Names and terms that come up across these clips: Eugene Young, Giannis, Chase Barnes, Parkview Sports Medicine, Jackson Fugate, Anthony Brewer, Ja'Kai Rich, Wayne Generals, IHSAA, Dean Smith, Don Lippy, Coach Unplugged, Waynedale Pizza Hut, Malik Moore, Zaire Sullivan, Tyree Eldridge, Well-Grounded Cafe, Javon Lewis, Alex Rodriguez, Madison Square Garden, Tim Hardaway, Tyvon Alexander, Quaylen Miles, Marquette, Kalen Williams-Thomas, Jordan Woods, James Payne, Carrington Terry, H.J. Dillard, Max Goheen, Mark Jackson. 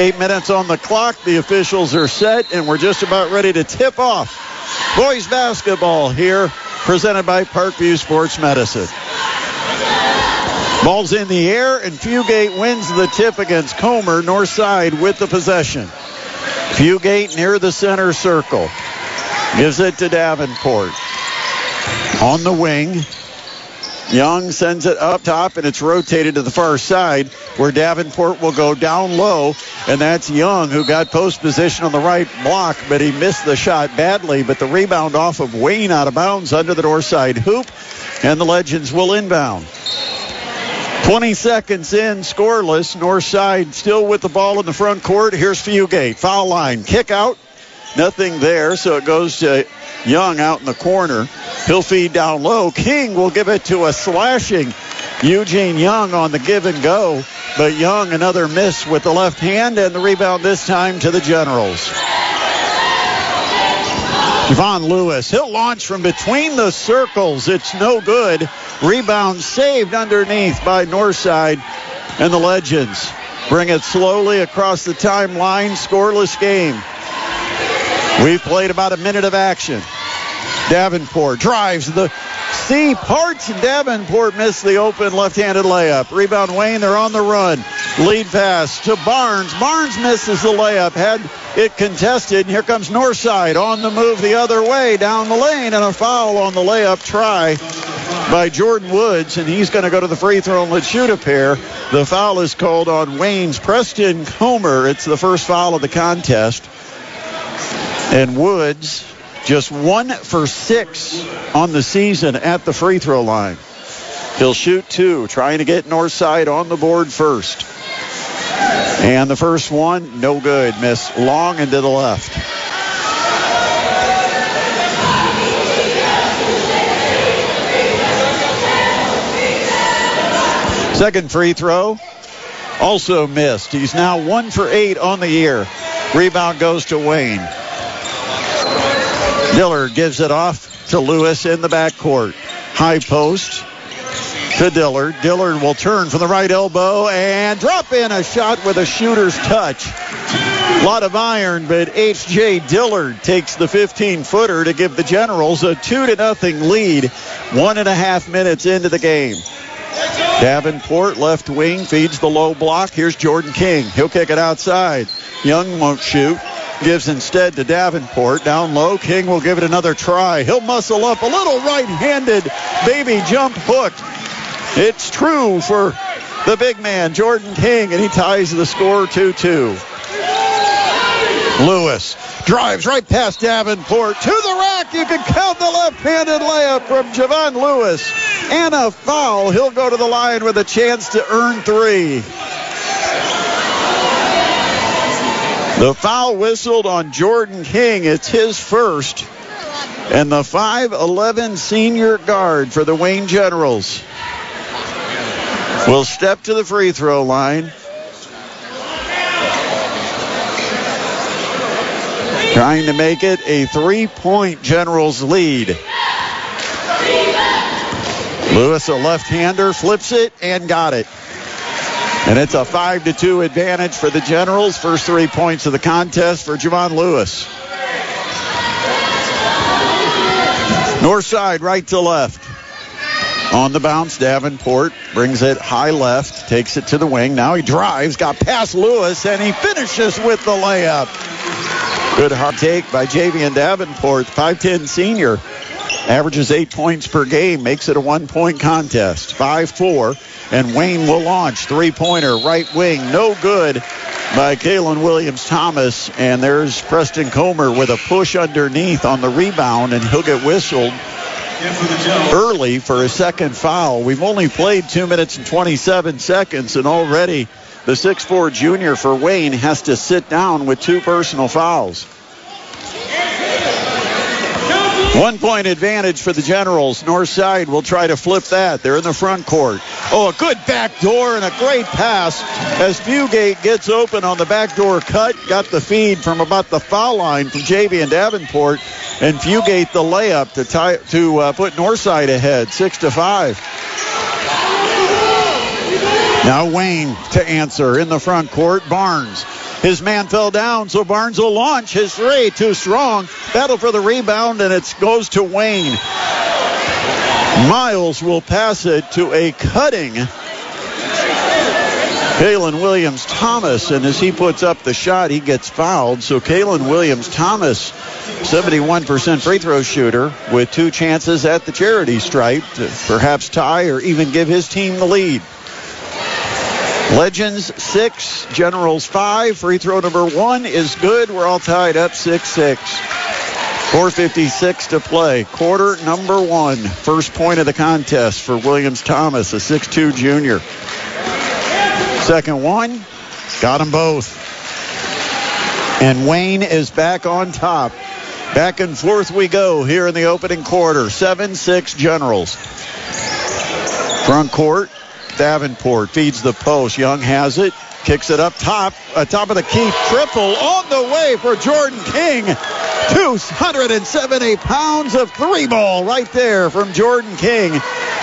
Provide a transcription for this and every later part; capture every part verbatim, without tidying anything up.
Eight minutes on the clock. The officials are set, and we're just about ready to tip off boys basketball here, presented by Parkview Sports Medicine. Ball's in the air, and Fugate wins the tip against Comer. Northside with the possession. Fugate near the center circle. Gives it to Davenport. On the wing, Young sends it up top, and it's rotated to the far side, where Davenport will go down low, and that's Young, who got post position on the right block, but he missed the shot badly, but the rebound off of Wayne out of bounds under the Northside hoop, and the Legends will inbound. twenty seconds in, scoreless. Northside still with the ball in the front court. Here's Fugate. Foul line. Kick out. Nothing there, so it goes to Young out in the corner. He'll feed down low. King will give it to a slashing Eugene Young on the give and go. But Young, another miss with the left hand, and the rebound this time to the Generals. Javon Lewis, he'll launch from between the circles. It's no good. Rebound saved underneath by Northside, and the Legends bring it slowly across the timeline. Scoreless game. We've played about a minute of action. Davenport drives the C parts. Davenport missed the open left-handed layup. Rebound Wayne, they're on the run. Lead pass to Barnes. Barnes misses the layup, had it contested. Here comes Northside on the move the other way, down the lane, and a foul on the layup try by Jordan Woods, and he's going to go to the free throw and let's shoot a pair. The foul is called on Wayne's Preston Comer. It's the first foul of the contest. And Woods just one for six on the season at the free throw line. He'll shoot two, trying to get Northside on the board first. And the first one, no good. Miss long and to the left. Second free throw, also missed. He's now one for eight on the year. Rebound goes to Wayne. Dillard gives it off to Lewis in the backcourt. High post to Dillard. Dillard will turn from the right elbow and drop in a shot with a shooter's touch. A lot of iron, but H J. Dillard takes the fifteen-footer to give the Generals a two to nothing lead. One and a half minutes into the game. Davenport, left wing, feeds the low block. Here's Jordan King. He'll kick it outside. Young won't shoot. Gives instead to Davenport. Down low, King will give it another try. He'll muscle up. A little right-handed baby jump hooked. It's true for the big man, Jordan King, and he ties the score two two. Lewis drives right past Davenport. To the rack. You can count the left-handed layup from Javon Lewis. And a foul. He'll go to the line with a chance to earn three. The foul whistled on Jordan King. It's his first. And the five eleven senior guard for the Wayne Generals will step to the free throw line. Trying to make it a three-point Generals lead. Lewis, a left-hander, flips it and got it. And it's a five to two advantage for the Generals. First three points of the contest for Javon Lewis. Northside right to left. On the bounce, Davenport brings it high left, takes it to the wing. Now he drives, got past Lewis, and he finishes with the layup. Good hard take by Javion Davenport, five ten senior. Averages eight points per game, makes it a one-point contest. five four. And Wayne will launch. Three-pointer, right wing. No good by Kalen Williams-Thomas. And there's Preston Comer with a push underneath on the rebound. And he'll get whistled early for a second foul. We've only played two minutes and twenty-seven seconds. And already the six four junior for Wayne has to sit down with two personal fouls. One-point advantage for the Generals. Northside will try to flip that. They're in the front court. Oh, a good back door and a great pass as Fugate gets open on the back door cut. Got the feed from about the foul line from J B and Davenport. And Fugate the layup to tie, to uh, put Northside ahead, six to five. Now Wayne to answer in the front court. Barnes His man fell down, so Barnes will launch his three. Too strong. Battle for the rebound, and it goes to Wayne. Miles will pass it to a cutting Kalen Williams-Thomas, and as he puts up the shot, he gets fouled. So Kalen Williams-Thomas, seventy-one percent free throw shooter, with two chances at the charity stripe to perhaps tie or even give his team the lead. Legends six, Generals five. Free throw number one is good. We're all tied up six six. four fifty-six to play. Quarter number one. First point of the contest for Williams-Thomas, a six two junior. Second one, got them both. And Wayne is back on top. Back and forth we go here in the opening quarter. seven six Generals. Front court, Davenport feeds the post. Young has it, kicks it up top, uh, top of the key, triple on the way for Jordan King. two hundred seventy pounds of three ball right there from Jordan King.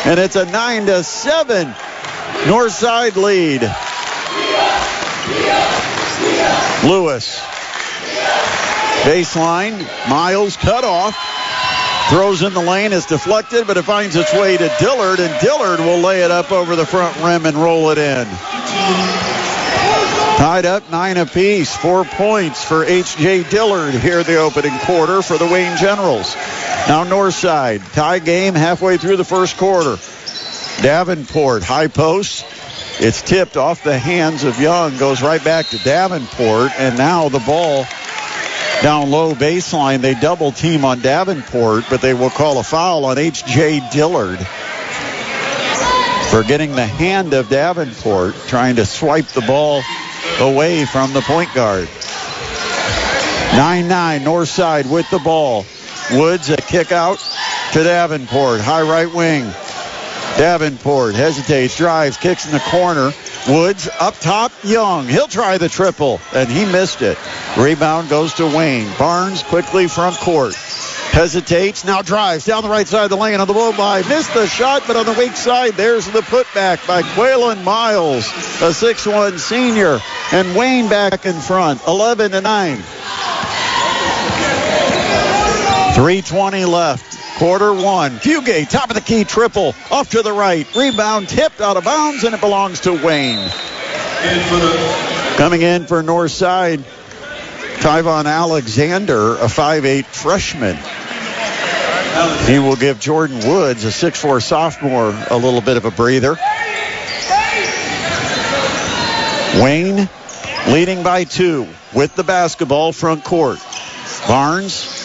And it's a nine to seven Northside lead. Lewis. Baseline. Miles cut off. Throws in the lane. It's deflected, but it finds its way to Dillard, and Dillard will lay it up over the front rim and roll it in. Tied up nine apiece. Four points for H J. Dillard here in the opening quarter for the Wayne Generals. Now Northside. Tie game halfway through the first quarter. Davenport, high post. It's tipped off the hands of Young. Goes right back to Davenport. And now the ball down low baseline. They double team on Davenport, but they will call a foul on H J. Dillard for getting the hand of Davenport, trying to swipe the ball away from the point guard. nine nine, Northside with the ball. Woods, a kick out to Davenport. High right wing. Davenport hesitates, drives, kicks in the corner. Woods up top, Young. He'll try the triple, and he missed it. Rebound goes to Wayne. Barnes quickly from court. Hesitates, now drives down the right side of the lane on the blow by. Missed the shot, but on the weak side, there's the putback by Quaylen Miles, a six one senior. And Wayne back in front, eleven to nine. three twenty left. Quarter one. Fugate, top of the key, triple. Off to the right. Rebound tipped out of bounds, and it belongs to Wayne. Coming in for Northside, Tyvon Alexander, a five eight freshman. He will give Jordan Woods, a six four sophomore, a little bit of a breather. Wayne leading by two with the basketball, front court. Barnes.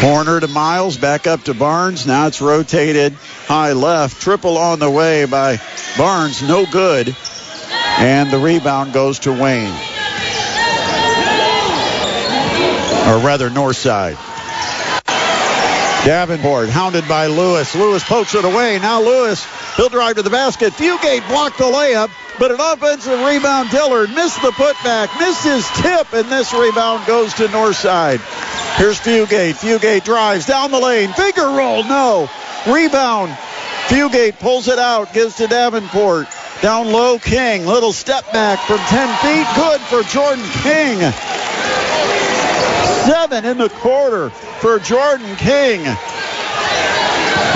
Corner to Miles, back up to Barnes. Now it's rotated high left. Triple on the way by Barnes, no good. And the rebound goes to Wayne. Or rather, Northside. Davenport, hounded by Lewis. Lewis pokes it away. Now Lewis, he'll drive to the basket. Fugate blocked the layup, but an offensive rebound. Dillard missed the putback, missed his tip, and this rebound goes to Northside. Here's Fugate. Fugate drives down the lane. Finger roll, no. Rebound. Fugate pulls it out, gives to Davenport. Down low, King. Little step back from ten feet. Good for Jordan King. Seven in the quarter for Jordan King.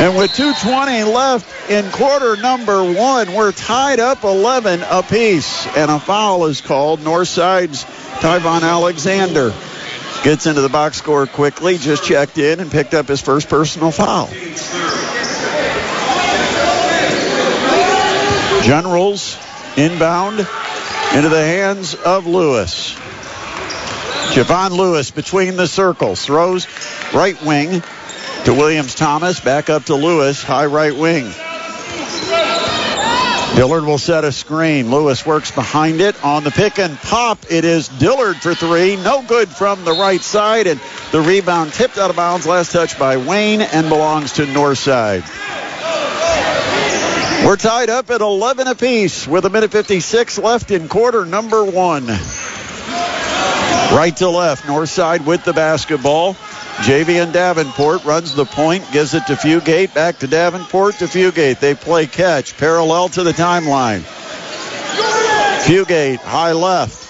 And with two twenty left in quarter number one, we're tied up eleven apiece. And a foul is called. Northside's Tyvon Alexander gets into the box score quickly, just checked in and picked up his first personal foul. Generals inbound into the hands of Lewis. Javon Lewis between the circles, throws right wing to Williams-Thomas, back up to Lewis, high right wing. Dillard will set a screen. Lewis works behind it. On the pick and pop, it is Dillard for three. No good from the right side. And the rebound tipped out of bounds. Last touch by Wayne and belongs to Northside. We're tied up at eleven apiece with a minute fifty-six left in quarter number one. Right to left, Northside with the basketball. Javion Davenport runs the point, gives it to Fugate, back to Davenport, to Fugate. They play catch, parallel to the timeline. Fugate, high left.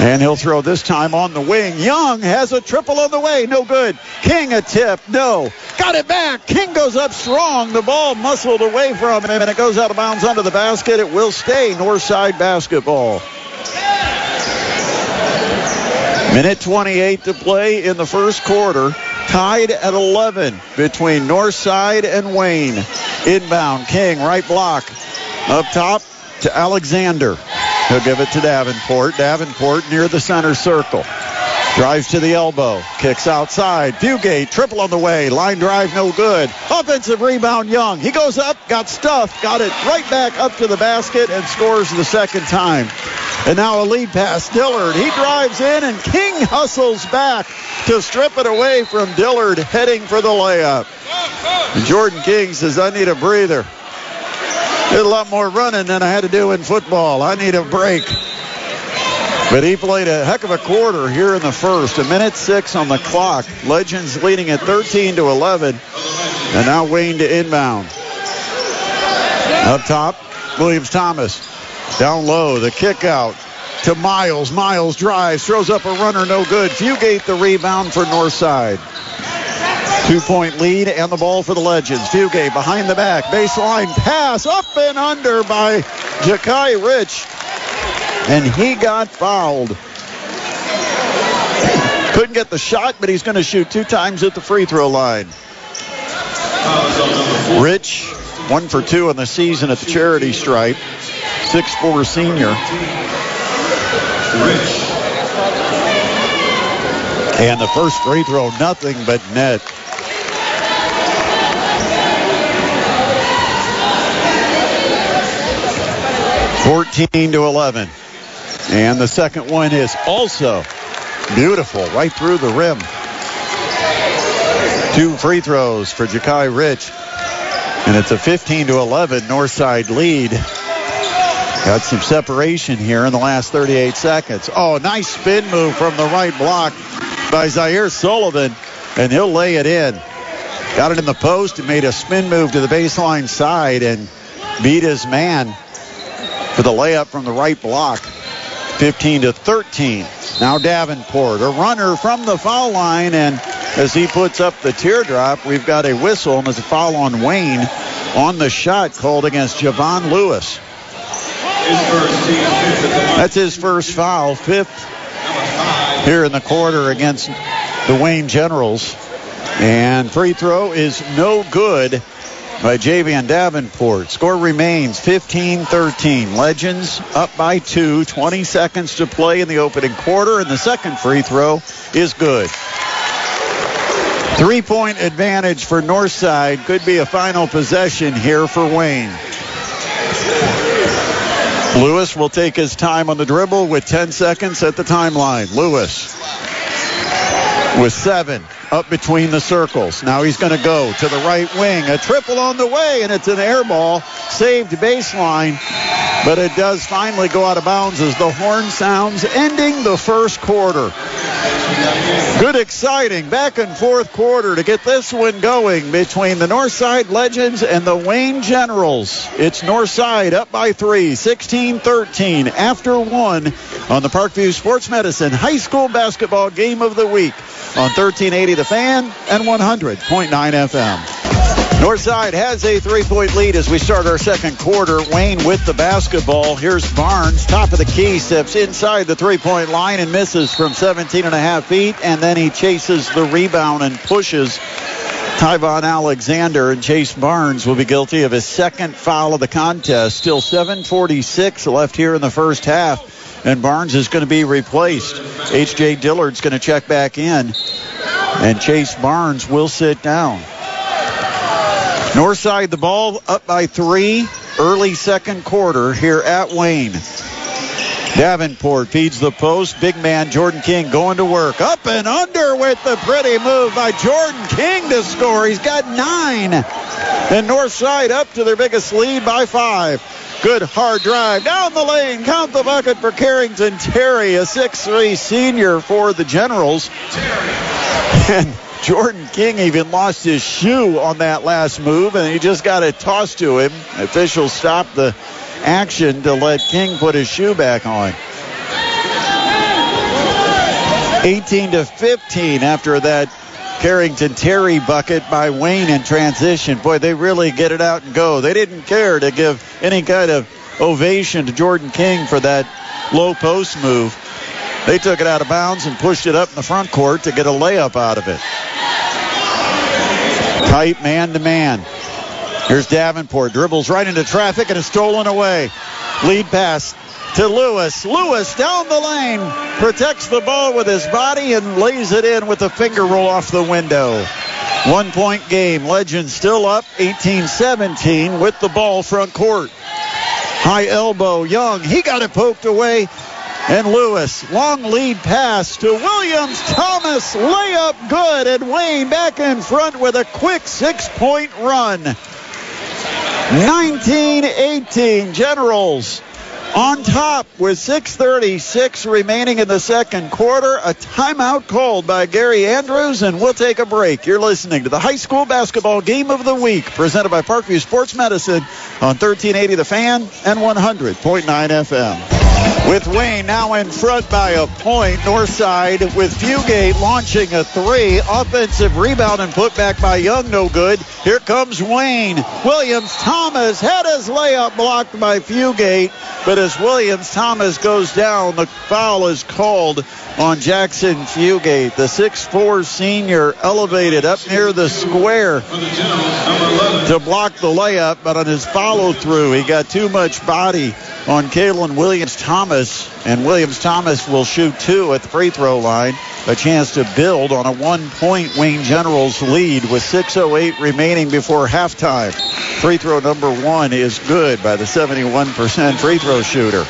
And he'll throw this time on the wing. Young has a triple on the way. No good. King a tip. No. Got it back. King goes up strong. The ball muscled away from him, and it goes out of bounds under the basket. It will stay Northside basketball. Minute twenty-eight to play in the first quarter. Tied at eleven between Northside and Wayne. Inbound. King, right block. Up top to Alexander. He'll give it to Davenport. Davenport near the center circle. Drives to the elbow. Kicks outside. Fugate, triple on the way. Line drive, no good. Offensive rebound, Young. He goes up, got stuffed, got it right back up to the basket and scores the second time. And now a lead pass, Dillard. He drives in, and King hustles back to strip it away from Dillard, heading for the layup. And Jordan King says, I need a breather. Did a lot more running than I had to do in football. I need a break. But he played a heck of a quarter here in the first. A minute six on the clock. Legends leading at thirteen to eleven. And now Wayne to inbound. Up top, Williams-Thomas. Down low, the kick out to Miles. Miles drives, throws up a runner, no good. Fugate the rebound for Northside. Two-point lead and the ball for the Legends. Fugate behind the back. Baseline pass up and under by Ja'Kai Rich. And he got fouled. Couldn't get the shot, but he's going to shoot two times at the free throw line. Rich, one for two on the season at the charity stripe. six foot four senior. Rich. And the first free throw, nothing but net. fourteen to eleven. And the second one is also beautiful, right through the rim. Two free throws for Ja'Kai Rich. And it's a fifteen to eleven Northside lead. Got some separation here in the last thirty-eight seconds. Oh, nice spin move from the right block by Zaire Sullivan, and he'll lay it in. Got it in the post and made a spin move to the baseline side and beat his man for the layup from the right block. fifteen to thirteen. Now Davenport, a runner from the foul line, and as he puts up the teardrop, we've got a whistle, and there's a foul on Wayne on the shot called against Javon Lewis. That's his first foul, fifth here in the quarter against the Wayne Generals. And free throw is no good by Javion Davenport. Score remains fifteen thirteen. Legends up by two. twenty seconds to play in the opening quarter. And the second free throw is good. Three-point advantage for Northside. Could be a final possession here for Wayne. Lewis will take his time on the dribble with ten seconds at the timeline. Lewis with seven up between the circles. Now he's going to go to the right wing. A triple on the way, and it's an air ball. Saved baseline, but it does finally go out of bounds as the horn sounds, ending the first quarter. Good, exciting back and forth quarter to get this one going between the Northside Legends and the Wayne Generals. It's Northside up by three, sixteen thirteen, after one on the Parkview Sports Medicine High School Basketball Game of the Week on thirteen eighty The Fan and one hundred point nine F M. Northside has a three-point lead as we start our second quarter. Wayne with the basketball. Here's Barnes, top of the key, steps inside the three-point line and misses from seventeen and a half feet, and then he chases the rebound and pushes Tyvon Alexander, and Chase Barnes will be guilty of his second foul of the contest. Still seven forty-six left here in the first half, and Barnes is going to be replaced. H J. Dillard's going to check back in, and Chase Barnes will sit down. Northside the ball up by three, early second quarter here at Wayne. Davenport feeds the post. Big man Jordan King going to work. Up and under with the pretty move by Jordan King to score. He's got nine. And Northside up to their biggest lead by five. Good hard drive down the lane. Count the bucket for Carrington Terry, a six foot three senior for the Generals. And Jordan King even lost his shoe on that last move, and he just got it tossed to him. Officials stopped the action to let King put his shoe back on. eighteen to fifteen after that Carrington Terry bucket by Wayne in transition. Boy, they really get it out and go. They didn't care to give any kind of ovation to Jordan King for that low post move. They took it out of bounds and pushed it up in the front court to get a layup out of it. Tight man-to-man. Here's Davenport. Dribbles right into traffic and is stolen away. Lead pass to Lewis. Lewis down the lane. Protects the ball with his body and lays it in with a finger roll off the window. One-point game. Legends still up eighteen seventeen with the ball front court. High elbow. Young. He got it poked away. And Lewis, long lead pass to Williams-Thomas, layup good, and Wayne back in front with a quick six-point run. nineteen eighteen, Generals on top with six thirty-six remaining in the second quarter. A timeout called by Gary Andrews, and we'll take a break. You're listening to the High School Basketball Game of the Week, presented by Parkview Sports Medicine on thirteen eighty The Fan and one hundred point nine F M. With Wayne now in front by a point, Northside with Fugate launching a three. Offensive rebound and put back by Young, no good. Here comes Wayne. Williams-Thomas had his layup blocked by Fugate, but as Williams-Thomas goes down, the foul is called on Jackson Fugate. The six foot four senior elevated up near the square to block the layup, but on his follow-through, he got too much body on Kalen Williams-Thomas, and Williams-Thomas will shoot two at the free throw line. A chance to build on a one-point Wayne Generals lead with six oh eight remaining before halftime. Free throw number one is good by the seventy-one percent free throw shooter.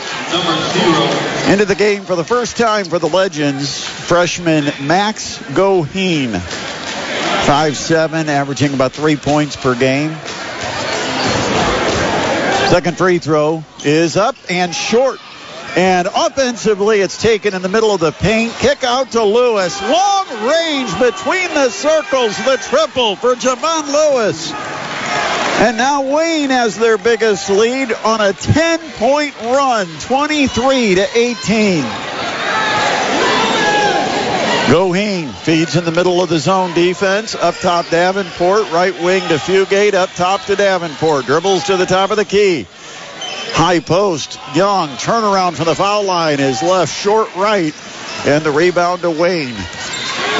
Into the game for the first time for the Legends, freshman Max Goheen. five seven, averaging about three points per game. Second free throw is up and short. And offensively, it's taken in the middle of the paint. Kick out to Lewis. Long range between the circles. The triple for Javon Lewis. And now Wayne has their biggest lead on a ten-point run, twenty-three to eighteen. Goheen feeds in the middle of the zone defense. Up top, Davenport. Right wing to Fugate. Up top to Davenport. Dribbles to the top of the key. High post. Young. Turnaround from the foul line is left short right. And the rebound to Wayne.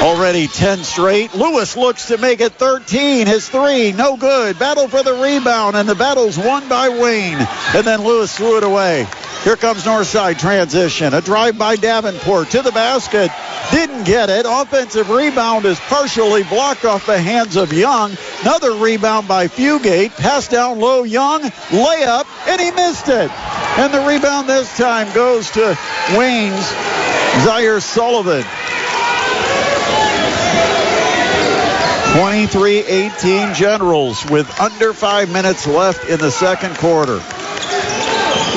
Already ten straight. Lewis looks to make it thirteen. His three. No good. Battle for the rebound. And the battle's won by Wayne. And then Lewis threw it away. Here comes Northside transition. A drive by Davenport to the basket. Didn't get it. Offensive rebound is partially blocked off the hands of Young. Another rebound by Fugate. Pass down low, Young. Layup, and he missed it. And the rebound this time goes to Wayne's Zaire Sullivan. twenty-three eighteen Generals with under five minutes left in the second quarter.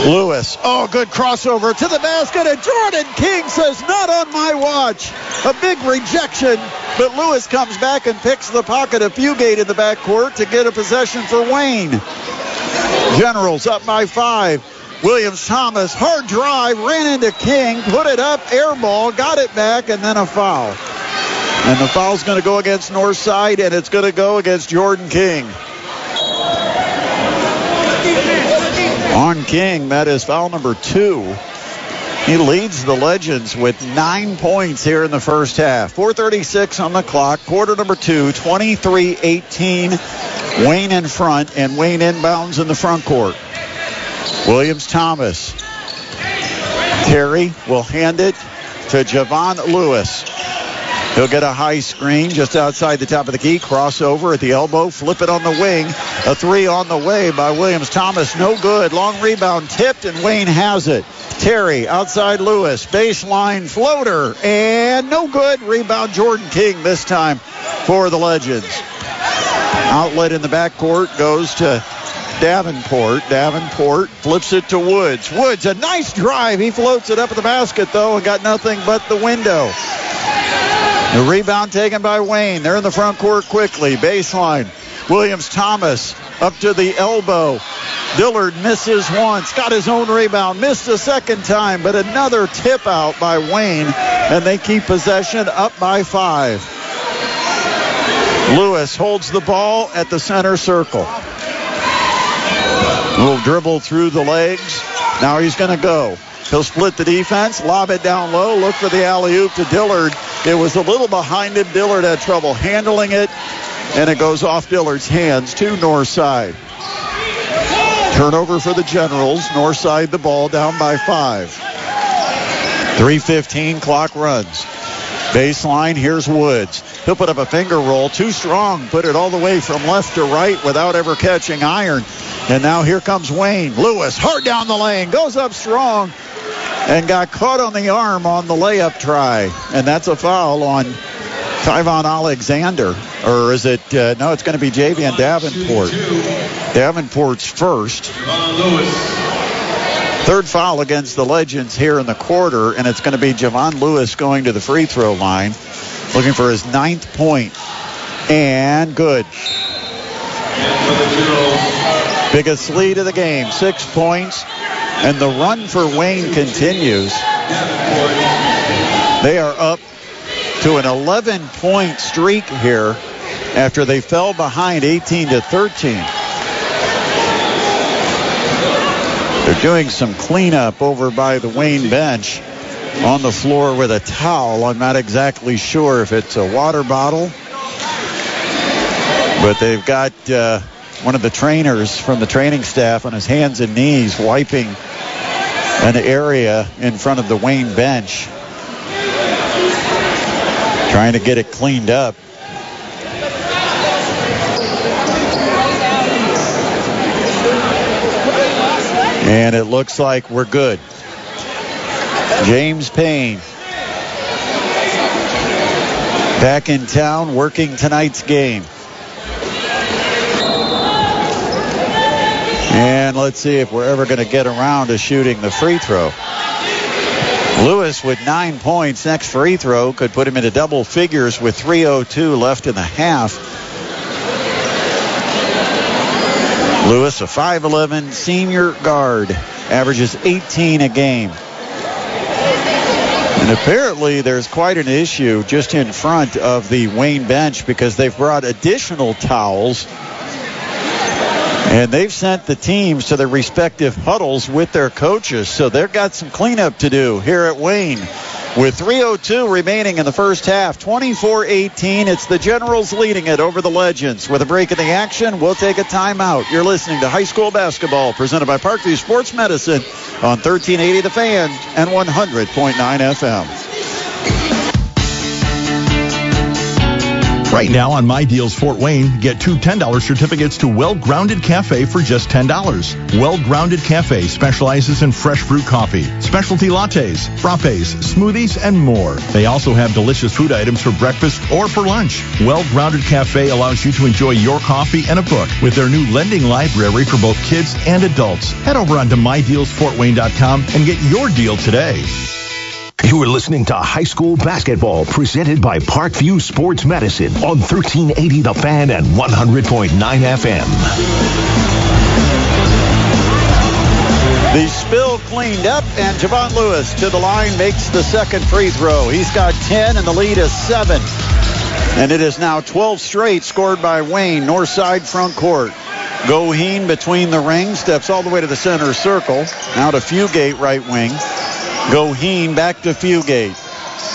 Lewis, oh, good crossover to the basket, and Jordan King says, not on my watch. A big rejection, but Lewis comes back and picks the pocket of Fugate in the backcourt to get a possession for Wayne. Generals up by five. Williams-Thomas, hard drive, ran into King, put it up, air ball, got it back, and then a foul. And the foul's going to go against Northside, and it's going to go against Jordan King. On King, that is foul number two. He leads the Legends with nine points here in the first half. four thirty-six on the clock, quarter number two, twenty-three eighteen. Wayne in front, and Wayne inbounds in the front court. Williams-Thomas. Terry will hand it to Javon Lewis. He'll get a high screen just outside the top of the key. Crossover at the elbow. Flip it on the wing. A three on the way by Williams-Thomas. No good. Long rebound tipped, and Wayne has it. Terry outside Lewis. Baseline floater. And no good. Rebound Jordan King this time for the Legends. Outlet in the backcourt goes to Davenport. Davenport flips it to Woods. Woods, a nice drive. He floats it up at the basket, though, and got nothing but the window. The rebound taken by Wayne. They're in the front court quickly. Baseline. Williams-Thomas up to the elbow. Dillard misses once. Got his own rebound. Missed a second time, but another tip out by Wayne. and they keep possession up by five. Lewis holds the ball at the center circle. Little dribble through the legs. Now he's going to go. He'll split the defense, lob it down low, look for the alley-oop to Dillard. It was a little behind him. Dillard had trouble handling it, and it goes off Dillard's hands to Northside. Turnover for the Generals. Northside the ball down by five. three fifteen clock runs. Baseline, here's Woods. He'll put up a finger roll. Too strong. Put it all the way from left to right without ever catching iron. And now here comes Wayne. Lewis, hard down the lane. Goes up strong and got caught on the arm on the layup try. And that's a foul on Tyvon Alexander. Or is it, uh, no, it's going to be Javion Davenport. Davenport's first. Third foul against the Legends here in the quarter, and it's going to be Javon Lewis going to the free throw line, looking for his ninth point. And good. Biggest lead of the game, six points. And the run for Wayne continues. They are up to an eleven-point streak here after they fell behind eighteen to thirteen. They're doing some cleanup over by the Wayne bench on the floor with a towel. I'm not exactly sure if it's a water bottle, but they've got uh, one of the trainers from the training staff on his hands and knees wiping an area in front of the Wayne bench, trying to get it cleaned up. And it looks like we're good. James Payne back in town working tonight's game. And let's see if we're ever going to get around to shooting the free throw. Lewis with nine points. Next free throw could put him into double figures with three oh two left in the half. Lewis, a five eleven senior guard, averages eighteen a game. And apparently there's quite an issue just in front of the Wayne bench because they've brought additional towels. And they've sent the teams to their respective huddles with their coaches. So they've got some cleanup to do here at Wayne. With three oh two remaining in the first half, twenty-four eighteen, it's the Generals leading it over the Legends. With a break in the action, we'll take a timeout. You're listening to High School Basketball, presented by Parkview Sports Medicine on thirteen eighty The Fan and one hundred point nine F M. Right now on My Deals Fort Wayne, get two ten dollar certificates to Well-Grounded Cafe for just ten dollars. Well-Grounded Cafe specializes in fresh brew coffee, specialty lattes, frappes, smoothies, and more. They also have delicious food items for breakfast or for lunch. Well-Grounded Cafe allows you to enjoy your coffee and a book with their new lending library for both kids and adults. Head over onto my deals fort wayne dot com and get your deal today. You are listening to High School Basketball, presented by Parkview Sports Medicine on thirteen eighty The Fan and one hundred point nine F M. The spill cleaned up, and Javon Lewis to the line makes the second free throw. He's got ten, and the lead is seven. And it is now twelve straight scored by Wayne, north side front court. Goheen between the rings, steps all the way to the center circle. Now to Fugate, right wing. Goheen back to Fugate.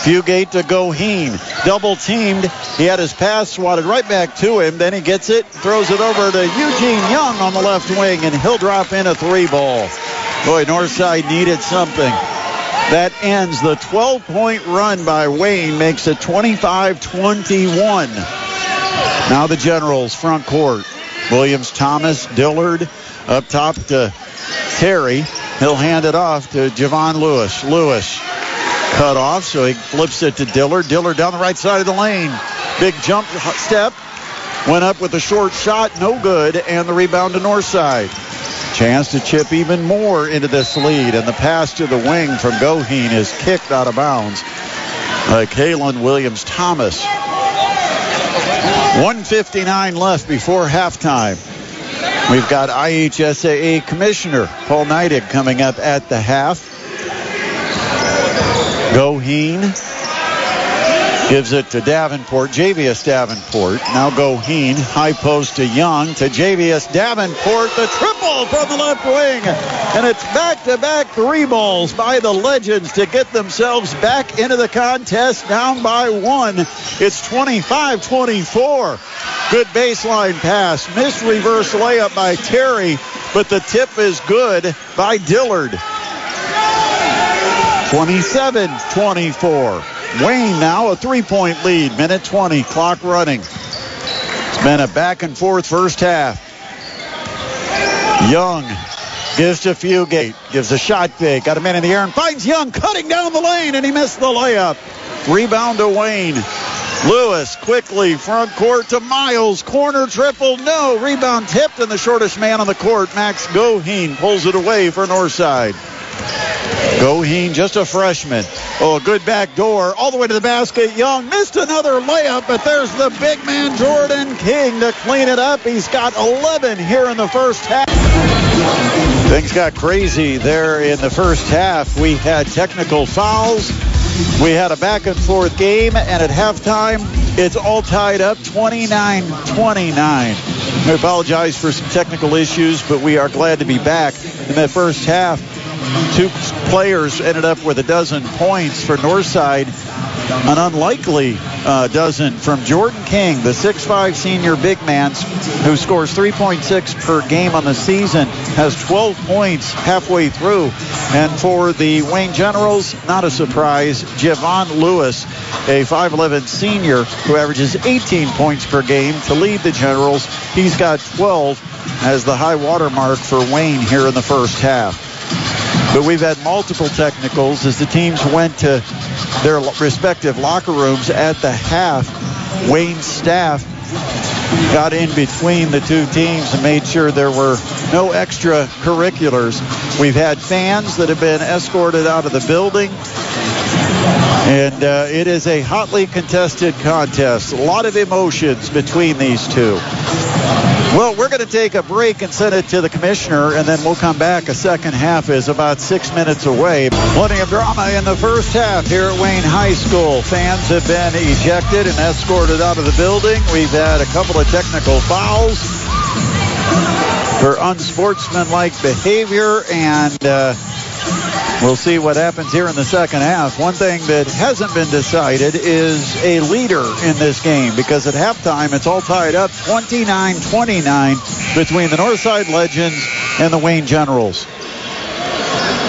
Fugate to Goheen. Double teamed. He had his pass swatted right back to him. Then he gets it, throws it over to Eugene Young on the left wing, and he'll drop in a three ball. Boy, Northside needed something. That ends the twelve-point run by Wayne, makes it twenty-five twenty-one. Now the Generals front court. Williams-Thomas, Dillard up top to Terry. He'll hand it off to Javon Lewis. Lewis cut off, so he flips it to Dillard. Dillard down the right side of the lane. Big jump step. Went up with a short shot, no good, and the rebound to Northside. Chance to chip even more into this lead, and the pass to the wing from Goheen is kicked out of bounds by Kalen Williams-Thomas. one fifty-nine left before halftime. We've got I H S A A Commissioner Paul Neidig coming up at the half. Goheen Gives it to Davenport, Javius Davenport. Now Goheen, high post to Young, to Javius Davenport. The triple from the left wing. And it's back-to-back three balls by the Legends to get themselves back into the contest, down by one. It's twenty-five twenty-four. Good baseline pass. Missed reverse layup by Terry, but the tip is good by Dillard. twenty-seven twenty-four. Wayne now a three-point lead. Minute twenty, clock running. It's been a back-and-forth first half. Young gives to Fugate. Gives a shot fake. Got a man in the air and finds Young cutting down the lane, and he missed the layup. Rebound to Wayne. Lewis quickly front court to Miles. Corner triple, no. Rebound tipped, and the shortest man on the court, Max Goheen, pulls it away for Northside. Goheen, just a freshman. Oh, a good back door. All the way to the basket. Young missed another layup, but there's the big man, Jordan King, to clean it up. He's got eleven here in the first half. Things got crazy there in the first half. We had technical fouls. We had a back-and-forth game, and at halftime, it's all tied up, twenty-nine twenty-nine. We apologize for some technical issues, but we are glad to be back. In that first half, two players ended up with a dozen points for Northside. An unlikely uh, dozen from Jordan King, the six five senior big man who scores three point six per game on the season, has twelve points halfway through. And for the Wayne Generals, not a surprise, Javon Lewis, a five eleven senior who averages eighteen points per game to lead the Generals. He's got twelve as the high water mark for Wayne here in the first half. But we've had multiple technicals as the teams went to their respective locker rooms at the half. Wayne's staff got in between the two teams and made sure there were no extracurriculars. We've had fans that have been escorted out of the building. And uh, it is a hotly contested contest. A lot of emotions between these two. Well, we're going to take a break and send it to the commissioner, and then we'll come back. A second half is about six minutes away. Plenty of drama in the first half here at Wayne High School. Fans have been ejected and escorted out of the building. We've had a couple of technical fouls for unsportsmanlike behavior, and... Uh, We'll see what happens here in the second half. One thing that hasn't been decided is a leader in this game, because at halftime it's all tied up twenty-nine twenty-nine between the Northside Legends and the Wayne Generals.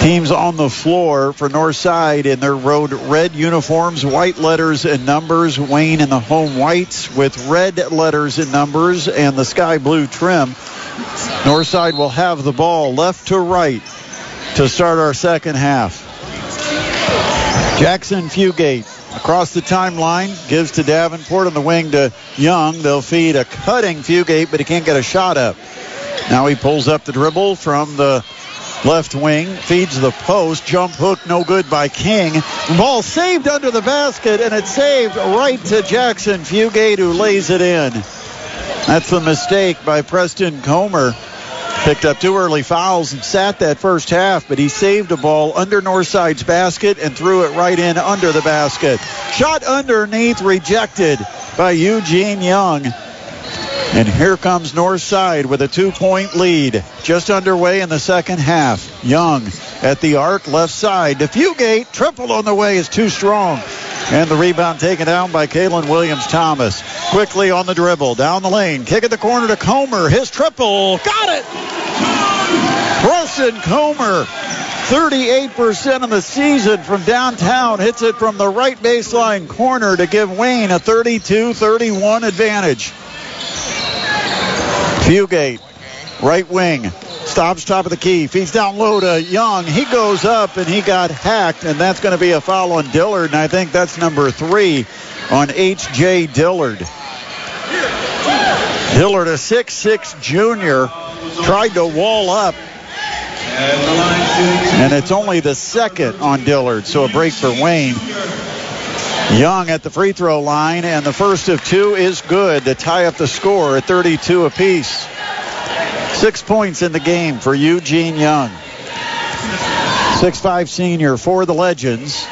Teams on the floor for Northside in their road red uniforms, white letters and numbers. Wayne in the home whites with red letters and numbers and the sky blue trim. Northside will have the ball left to right to start our second half. Jackson Fugate across the timeline, gives to Davenport on the wing to Young. They'll feed a cutting Fugate, but he can't get a shot up. Now he pulls up the dribble from the left wing, feeds the post, jump hook, no good by King. Ball saved under the basket, and it's saved right to Jackson Fugate, who lays it in. That's the mistake by Preston Comer. Picked up two early fouls and sat that first half, but he saved a ball under Northside's basket and threw it right in under the basket. Shot underneath, rejected by Eugene Young. And here comes Northside with a two-point lead. Just underway in the second half. Young at the arc, left side to Fugate. Triple on the way is too strong. And the rebound taken down by Kalen Williams-Thomas. Quickly on the dribble, down the lane. Kick at the corner to Comer. His triple. Got it! Preston Comer, thirty-eight percent of the season from downtown, hits it from the right baseline corner to give Wayne a thirty-two thirty-one advantage. Fugate, right wing, stops top of the key, feeds down low to Young. He goes up, and he got hacked, and that's going to be a foul on Dillard, and I think that's number three on H J. Dillard. Dillard, a six six junior, tried to wall up, and it's only the second on Dillard, so a break for Wayne. Young at the free throw line, and the first of two is good to tie up the score at thirty-two apiece. Six points in the game for Eugene Young. six five senior for the Legends.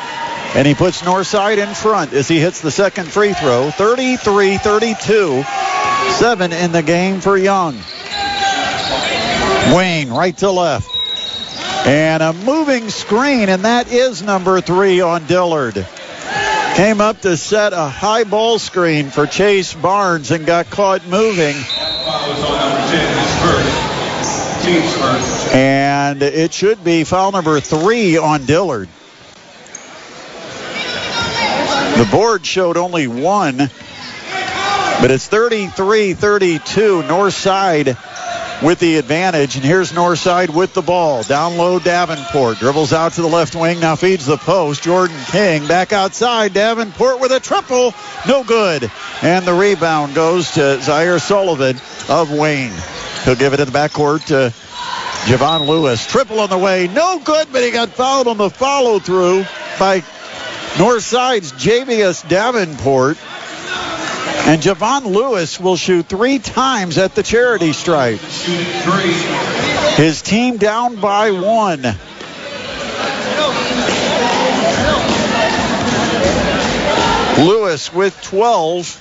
And he puts Northside in front as he hits the second free throw. thirty-three thirty-two. Seven in the game for Young. Wayne right to left. And a moving screen, and that is number three on Dillard. Came up to set a high ball screen for Chase Barnes and got caught moving. And it should be foul number three on Dillard. The board showed only one, but it's thirty-three thirty-two, Northside with the advantage. And here's Northside with the ball. Down low, Davenport dribbles out to the left wing, now feeds the post. Jordan King back outside. Davenport with a triple, no good. And the rebound goes to Zaire Sullivan of Wayne. He'll give it in the backcourt to Javon Lewis. Triple on the way, no good, but he got fouled on the follow-through by Northside's Javius Davenport. And Javon Lewis will shoot three times at the charity stripe. His team down by one. Lewis with twelve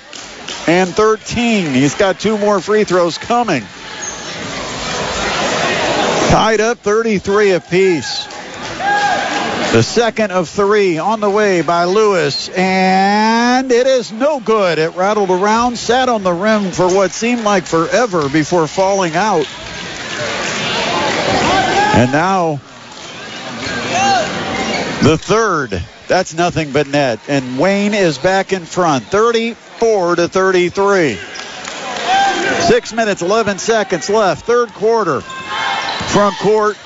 and thirteen. He's got two more free throws coming. Tied up thirty-three apiece. The second of three on the way by Lewis, and it is no good. It rattled around, sat on the rim for what seemed like forever before falling out. And now the third. That's nothing but net. And Wayne is back in front, thirty-four to thirty-three. Six minutes, eleven seconds left, third quarter. Front court.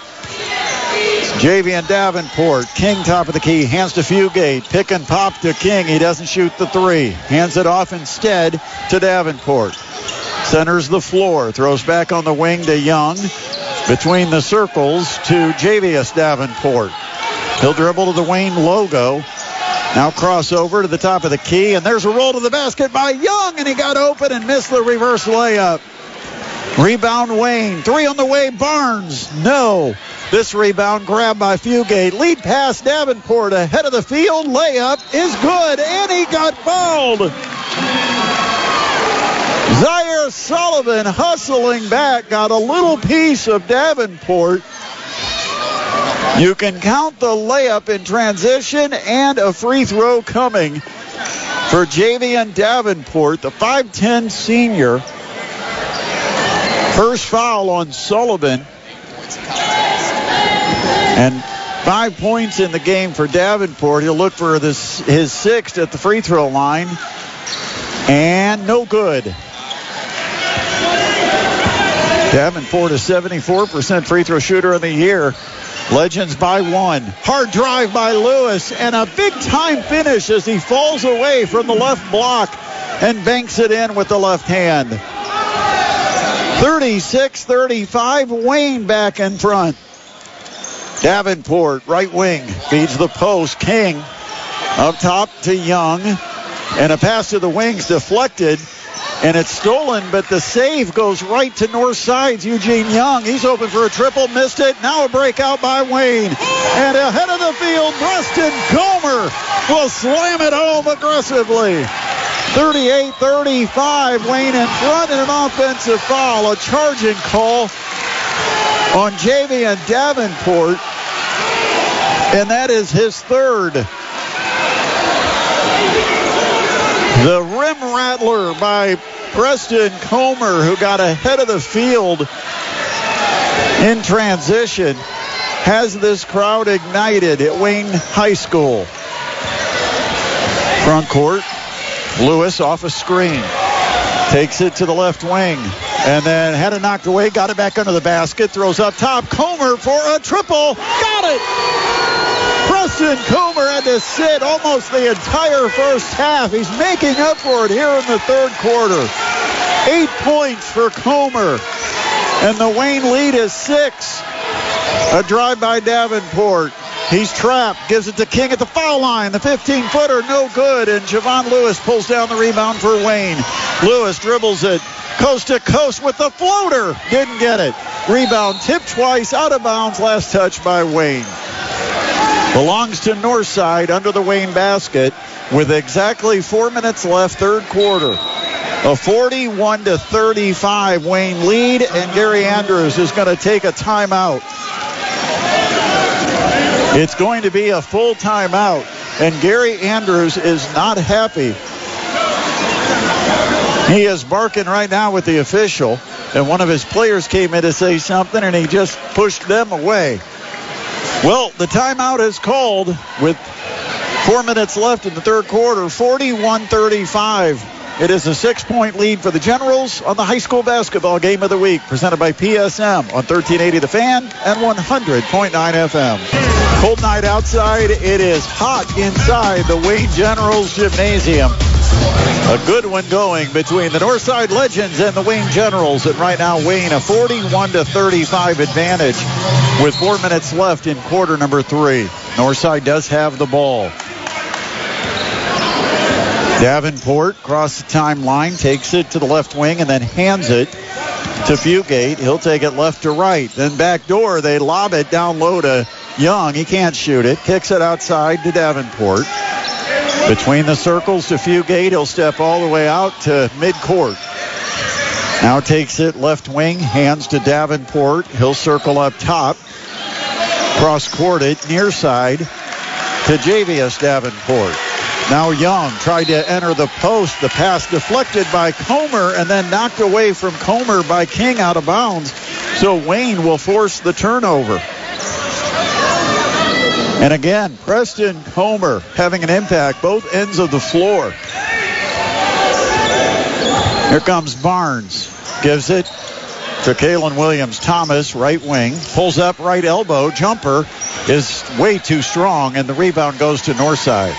Javion Davenport, King top of the key, hands to Fugate, pick and pop to King. He doesn't shoot the three. Hands it off instead to Davenport. Centers the floor, throws back on the wing to Young. Between the circles to Javius Davenport. He'll dribble to the Wayne logo. Now crossover to the top of the key, and there's a roll to the basket by Young, and he got open and missed the reverse layup. Rebound Wayne, three on the way, Barnes, no. This rebound grabbed by Fugate, lead pass Davenport ahead of the field, layup is good, and he got fouled. Zaire Sullivan hustling back, got a little piece of Davenport. You can count the layup in transition and a free throw coming for Javion Davenport, the five ten senior. First foul on Sullivan. And five points in the game for Davenport. He'll look for this, his sixth at the free throw line. And no good. Davenport is seventy-four percent free throw shooter of the year. Legends by one. Hard drive by Lewis. And a big time finish as he falls away from the left block and banks it in with the left hand. thirty-six thirty-five, Wayne back in front. Davenport, right wing, feeds the post. King up top to Young. And a pass to the wings deflected, and it's stolen, but the save goes right to Northside's Eugene Young. He's open for a triple, missed it. Now a breakout by Wayne. And ahead of the field, Preston Comer will slam it home aggressively. thirty-eight thirty-five, Wayne in front, and an offensive foul, a charging call on Javion Davenport, and that is his third. The rim rattler by Preston Comer, who got ahead of the field in transition, has this crowd ignited at Wayne High School. Front court. Lewis off a screen, takes it to the left wing, and then had it knocked away, got it back under the basket, throws up top, Comer for a triple, got it! Preston Comer had to sit almost the entire first half. He's making up for it here in the third quarter. Eight points for Comer, and the Wayne lead is six. A drive by Davenport. He's trapped, gives it to King at the foul line. The fifteen-footer, no good, and Javon Lewis pulls down the rebound for Wayne. Lewis dribbles it coast to coast with the floater. Didn't get it. Rebound tipped twice, out of bounds, last touch by Wayne. Belongs to Northside under the Wayne basket with exactly four minutes left, third quarter. A forty-one to thirty-five Wayne lead, and Gary Andrews is going to take a timeout. It's going to be a full timeout, and Gary Andrews is not happy. He is barking right now with the official, and one of his players came in to say something, and he just pushed them away. Well, the timeout is called with four minutes left in the third quarter, forty-one thirty-five. It is a six-point lead for the Generals on the high school basketball game of the week, presented by P S M on thirteen eighty The Fan and one hundred point nine F M. Cold night outside. It is hot inside the Wayne Generals Gymnasium. A good one going between the North Side Legends and the Wayne Generals. And right now, Wayne, a forty-one to thirty-five advantage with four minutes left in quarter number three. Northside does have the ball. Davenport across the timeline, takes it to the left wing and then hands it to Fugate. He'll take it left to right. Then back door, they lob it down low to Young. He can't shoot it. Kicks it outside to Davenport. Between the circles to Fugate, he'll step all the way out to midcourt. Now takes it left wing, hands to Davenport. He'll circle up top, cross-court it, near side to Javius Davenport. Now Young tried to enter the post. The pass deflected by Comer and then knocked away from Comer by King out of bounds. So Wayne will force the turnover. And again, Preston Comer having an impact, both ends of the floor. Here comes Barnes. Gives it to Kalen Williams-Thomas, right wing. Pulls up right elbow. Jumper is way too strong, and the rebound goes to Northside.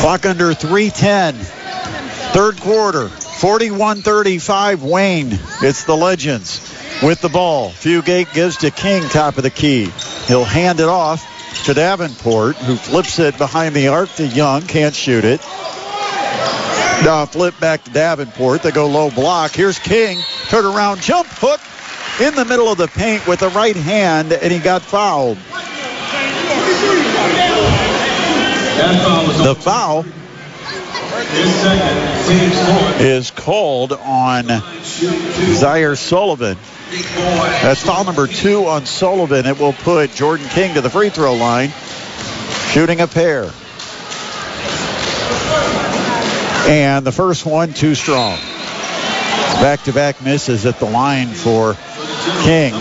Clock under three ten. Third quarter, forty-one thirty-five Wayne. It's the Legends with the ball. Fugate gives to King, top of the key. He'll hand it off to Davenport, who flips it behind the arc to Young. Can't shoot it. Now flip back to Davenport. They go low block. Here's King. Turn around, jump hook in the middle of the paint with the right hand, and he got fouled. The foul is called on Zaire Sullivan. That's foul number two on Sullivan. It will put Jordan King to the free throw line, shooting a pair. And the first one too strong. Back-to-back misses at the line for King.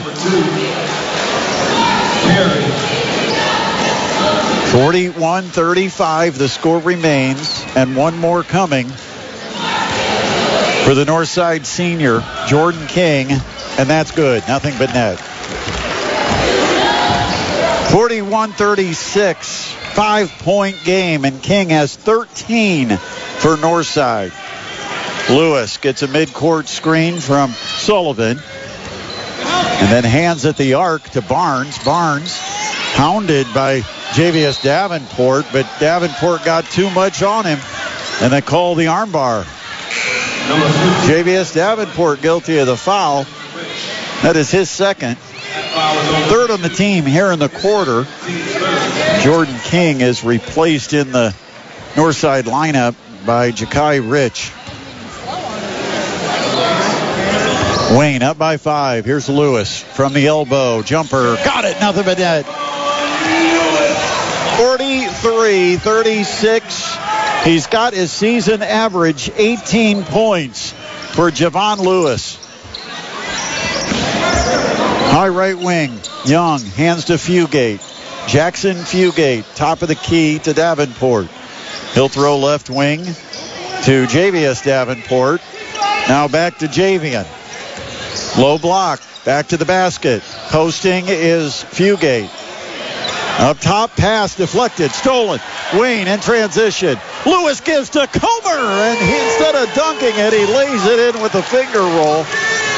forty-one thirty-five, the score remains, and one more coming for the Northside senior, Jordan King, and that's good. Nothing but net. forty-one thirty-six, five-point game, and King has thirteen for Northside. Lewis gets a midcourt screen from Sullivan and then hands at the arc to Barnes. Barnes hounded by Javius Davenport, but Davenport got too much on him, and they call the armbar. Javius Davenport guilty of the foul. That is his second. Third on the team here in the quarter. Jordan King is replaced in the Northside lineup by Ja'Kai Rich. Wayne up by five. Here's Lewis from the elbow. Jumper. Got it. Nothing but net. forty-three thirty-six. He's got his season average eighteen points for Javon Lewis. High right wing. Young hands to Fugate. Jackson Fugate, top of the key to Davenport. He'll throw left wing to Javius Davenport. Now back to Javion. Low block, back to the basket. Coasting is Fugate. Up top, pass deflected, stolen. Wayne in transition. Lewis gives to Comer, and he, instead of dunking it, he lays it in with a finger roll.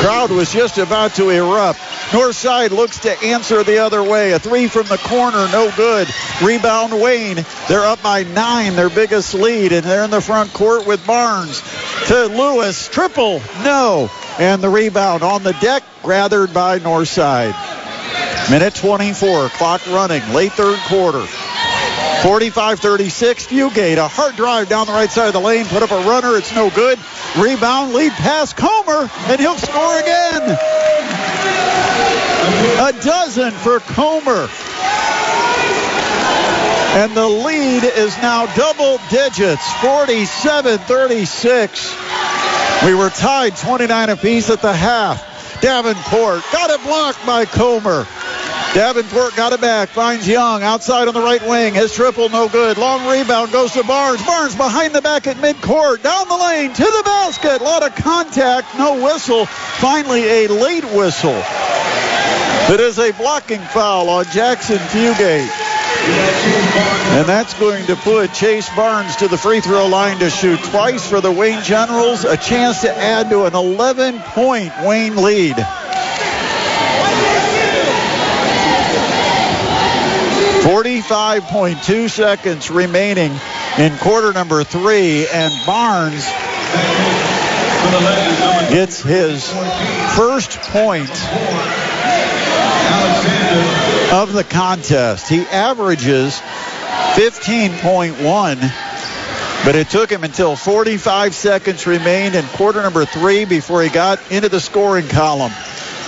Crowd was just about to erupt. Northside looks to answer the other way. A three from the corner, no good. Rebound Wayne. They're up by nine, their biggest lead, and they're in the front court with Barnes to Lewis. Triple, no. And the rebound on the deck, gathered by Northside. minute twenty-four, clock running, late third quarter. forty-five thirty-six, Fugate, a hard drive down the right side of the lane, put up a runner, it's no good. Rebound, lead pass, Comer, and he'll score again. A dozen for Comer. And the lead is now double digits, forty-seven thirty-six. We were tied twenty-nine apiece at the half. Davenport got it blocked by Comer. Davenport got it back, finds Young outside on the right wing. His triple no good. Long rebound goes to Barnes. Barnes behind the back at midcourt. Down the lane to the basket. A lot of contact, no whistle. Finally a late whistle. It is a blocking foul on Jackson Fugate. And that's going to put Chase Barnes to the free throw line to shoot twice for the Wayne Generals. A chance to add to an eleven-point Wayne lead. forty-five point two seconds remaining in quarter number three, and Barnes gets his first point of the contest. He averages fifteen point one, but it took him until forty-five seconds remained in quarter number three before he got into the scoring column.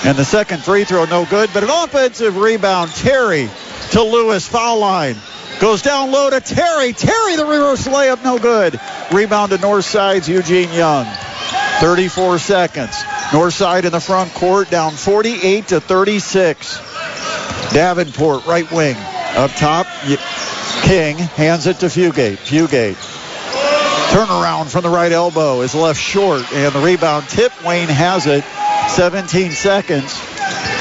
And the second free throw no good, but an offensive rebound. Terry to Lewis, foul line. Goes down low to Terry. Terry, the reverse layup, no good. Rebound to Northside's Eugene Young. thirty-four seconds. Northside in the front court, down forty-eight to thirty-six. Davenport, right wing. Up top, King hands it to Fugate. Fugate. Turnaround from the right elbow is left short, and the rebound tip. Wayne has it. seventeen seconds.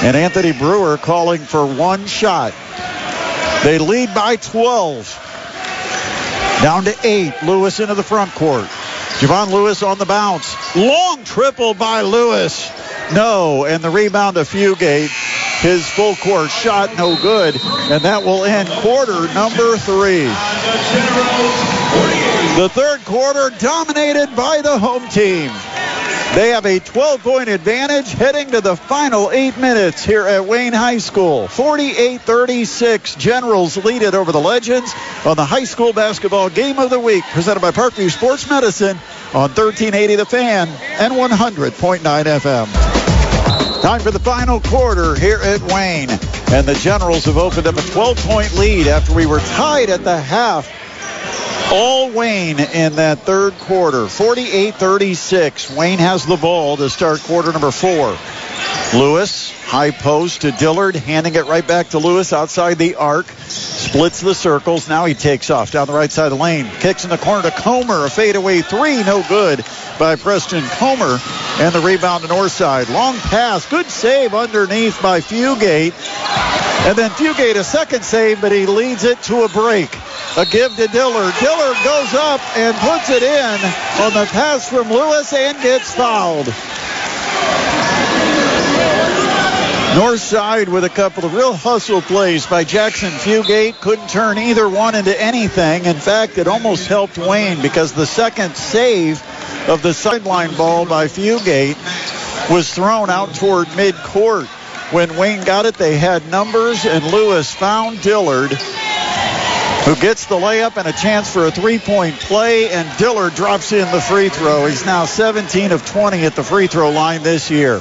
And Anthony Brewer calling for one shot. They lead by twelve. Down to eight. Lewis into the front court. Javon Lewis on the bounce. Long triple by Lewis. No, and the rebound to Fugate. His full court shot no good, and that will end quarter number three. The third quarter dominated by the home team. They have a twelve-point advantage heading to the final eight minutes here at Wayne High School. forty-eight thirty-six, Generals lead it over the Legends on the high school basketball game of the week, presented by Parkview Sports Medicine on thirteen eighty The Fan and one hundred point nine F M. Time for the final quarter here at Wayne. And the Generals have opened up a twelve-point lead after we were tied at the half. All Wayne in that third quarter. forty-eight thirty-six. Wayne has the ball to start quarter number four. Lewis, high post to Dillard, handing it right back to Lewis outside the arc. Splits the circles. Now he takes off down the right side of the lane. Kicks in the corner to Comer. A fadeaway three, no good by Preston Comer. And the rebound to Northside. Long pass. Good save underneath by Fugate. And then Fugate a second save, but he leads it to a break. A give to Dillard. Dillard goes up and puts it in on the pass from Lewis and gets fouled. Northside with a couple of real hustle plays by Jackson Fugate. Couldn't turn either one into anything. In fact, it almost helped Wayne because the second save of the sideline ball by Fugate was thrown out toward midcourt. When Wayne got it, they had numbers, and Lewis found Dillard, who gets the layup and a chance for a three-point play, and Dillard drops in the free throw. He's now seventeen of twenty at the free throw line this year.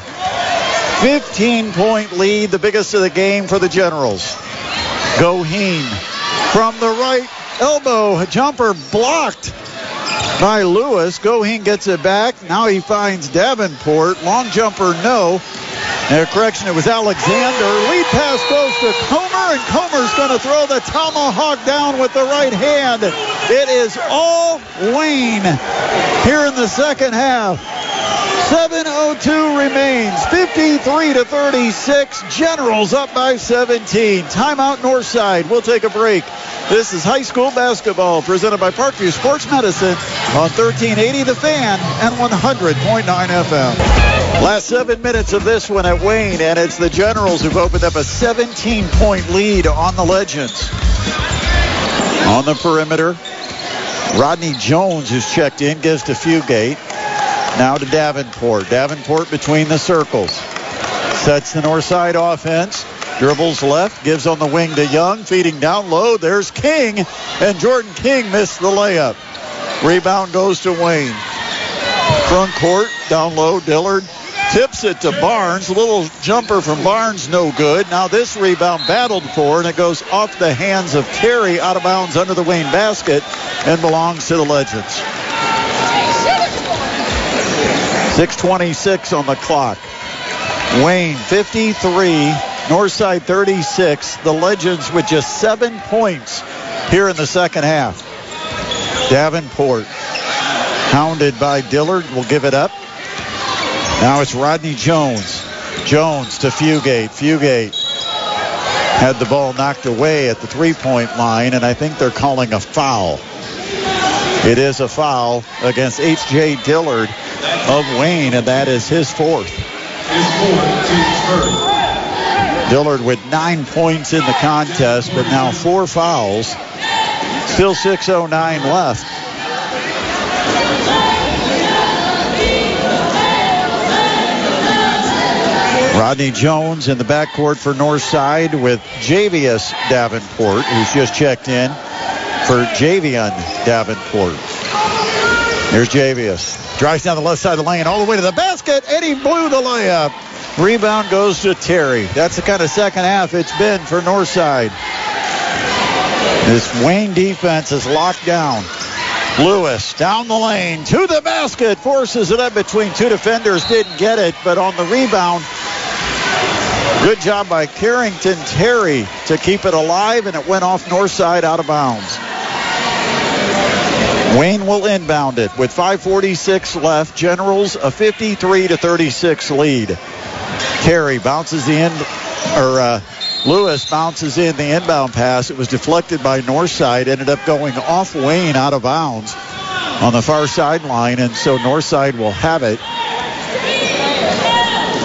fifteen-point lead, the biggest of the game for the Generals. Goheen from the right elbow, a jumper blocked by Lewis. Goheen gets it back. Now he finds Davenport. Long jumper, no. Now, correction, it was Alexander. Lead pass goes to Comer, and Comer's going to throw the tomahawk down with the right hand. It is all Wayne here in the second half. seven oh two remains, fifty-three to thirty-six. Generals up by seventeen. Timeout Northside. We'll take a break. This is high school basketball presented by Parkview Sports Medicine on thirteen eighty The Fan and one hundred point nine F M. Last seven minutes of this one at Wayne, and it's the Generals who've opened up a seventeen-point lead on the Legends. On the perimeter, Rodney Jones, who's checked in, gives to Fugate. Now to Davenport. Davenport between the circles. Sets the Northside offense. Dribbles left, gives on the wing to Young, feeding down low. There's King, and Jordan King missed the layup. Rebound goes to Wayne. Front court, down low, Dillard tips it to Barnes. A little jumper from Barnes, no good. Now this rebound battled for, and it goes off the hands of Terry, out of bounds under the Wayne basket, and belongs to the Legends. six twenty-six on the clock. Wayne fifty-three, Northside thirty-six. The Legends with just seven points here in the second half. Davenport, hounded by Dillard, will give it up. Now it's Rodney Jones. Jones to Fugate. Fugate had the ball knocked away at the three-point line, and I think they're calling a foul. It is a foul against H J. Dillard of Wayne, and that is his fourth. Dillard with nine points in the contest, but now four fouls. Still six oh nine left. Rodney Jones in the backcourt for Northside with Javius Davenport, who's just checked in for Javion Davenport. Here's Javius. Drives down the left side of the lane all the way to the basket, and he blew the layup. Rebound goes to Terry. That's the kind of second half it's been for Northside. This Wayne defense is locked down. Lewis down the lane to the basket, forces it up between two defenders, didn't get it, but on the rebound, good job by Carrington Terry to keep it alive, and it went off Northside out of bounds. Wayne will inbound it with five forty-six left. Generals a fifty-three to thirty-six lead. Terry bounces the end, or uh, Lewis bounces in the inbound pass. It was deflected by Northside, ended up going off Wayne out of bounds on the far sideline, and so Northside will have it.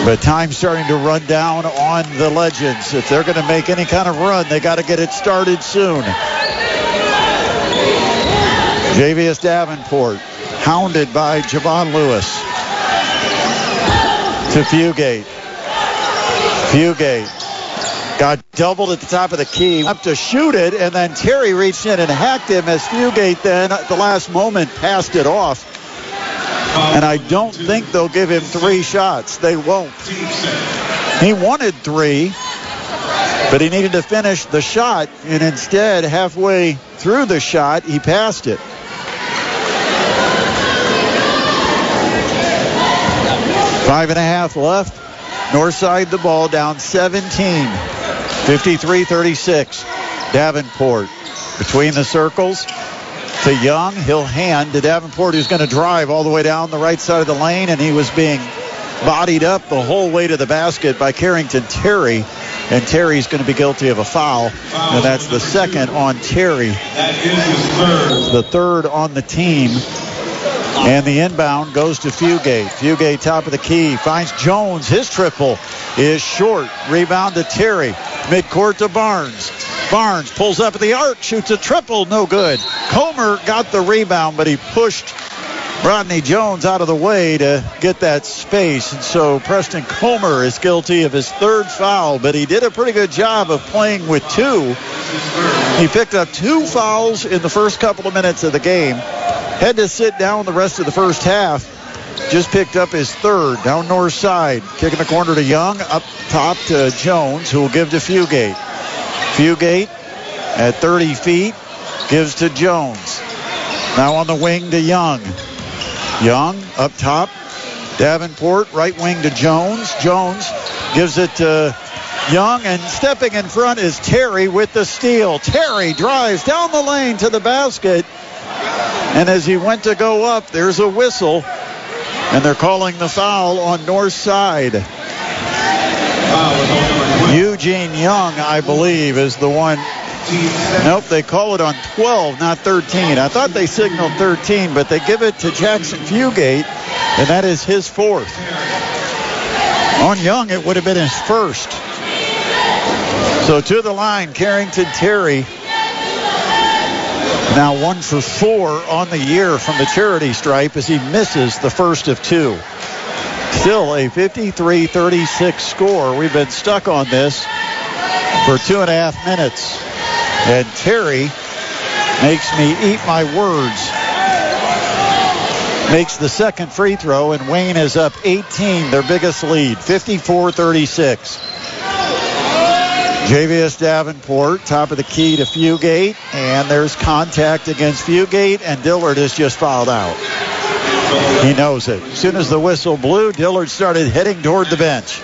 But time's starting to run down on the Legends. If they're going to make any kind of run, they got to get it started soon. Javius Davenport, hounded by Javon Lewis to Fugate. Fugate got doubled at the top of the key, up to shoot it, and then Terry reached in and hacked him as Fugate then at the last moment passed it off. And I don't think they'll give him three shots. They won't. He wanted three, but he needed to finish the shot, and instead, halfway through the shot, he passed it. Five and a half left. Northside the ball down seventeen. fifty-three thirty-six. Davenport between the circles to Young. He'll hand to Davenport, who's going to drive all the way down the right side of the lane, and he was being bodied up the whole way to the basket by Carrington Terry, and Terry's going to be guilty of a foul, and that's the second on Terry. That is his third. The third on the team, and the inbound goes to Fugate. Fugate top of the key, finds Jones. His triple is short. Rebound to Terry, midcourt to Barnes. Barnes pulls up at the arc, shoots a triple, no good. Comer got the rebound, but he pushed Rodney Jones out of the way to get that space. And so Preston Comer is guilty of his third foul, but he did a pretty good job of playing with two. He picked up two fouls in the first couple of minutes of the game. Had to sit down the rest of the first half. Just picked up his third down north side. Kicking the corner to Young, up top to Jones, who will give to Fugate. Fugate at thirty feet gives to Jones. Now on the wing to Young. Young up top. Davenport right wing to Jones. Jones gives it to Young, and stepping in front is Terry with the steal. Terry drives down the lane to the basket, and as he went to go up, there's a whistle, and they're calling the foul on north side. Eugene Young, I believe, is the one. Nope, they call it on twelve, not thirteen. I thought they signaled thirteen, but they give it to Jackson Fugate, and that is his fourth. On Young, it would have been his first. So to the line, Carrington Terry. Now one for four on the year from the charity stripe as he misses the first of two. Still a fifty-three thirty-six score. We've been stuck on this for two and a half minutes. And Terry makes me eat my words. Makes the second free throw, and Wayne is up eighteen, their biggest lead, fifty-four thirty-six. Javius Davenport, top of the key to Fugate, and there's contact against Fugate, and Dillard is just fouled out. He knows it. As soon as the whistle blew, Dillard started heading toward the bench.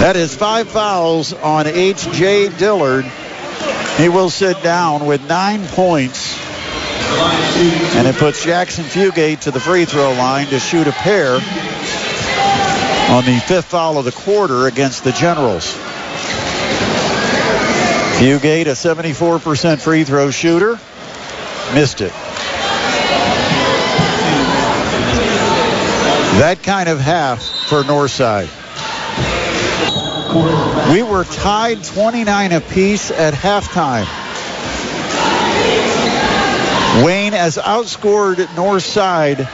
That is five fouls on H J. Dillard. He will sit down with nine points. And it puts Jackson Fugate to the free throw line to shoot a pair on the fifth foul of the quarter against the Generals. Fugate, a seventy-four percent free throw shooter, missed it. That kind of half for Northside. We were tied twenty-nine apiece at halftime. Wayne has outscored Northside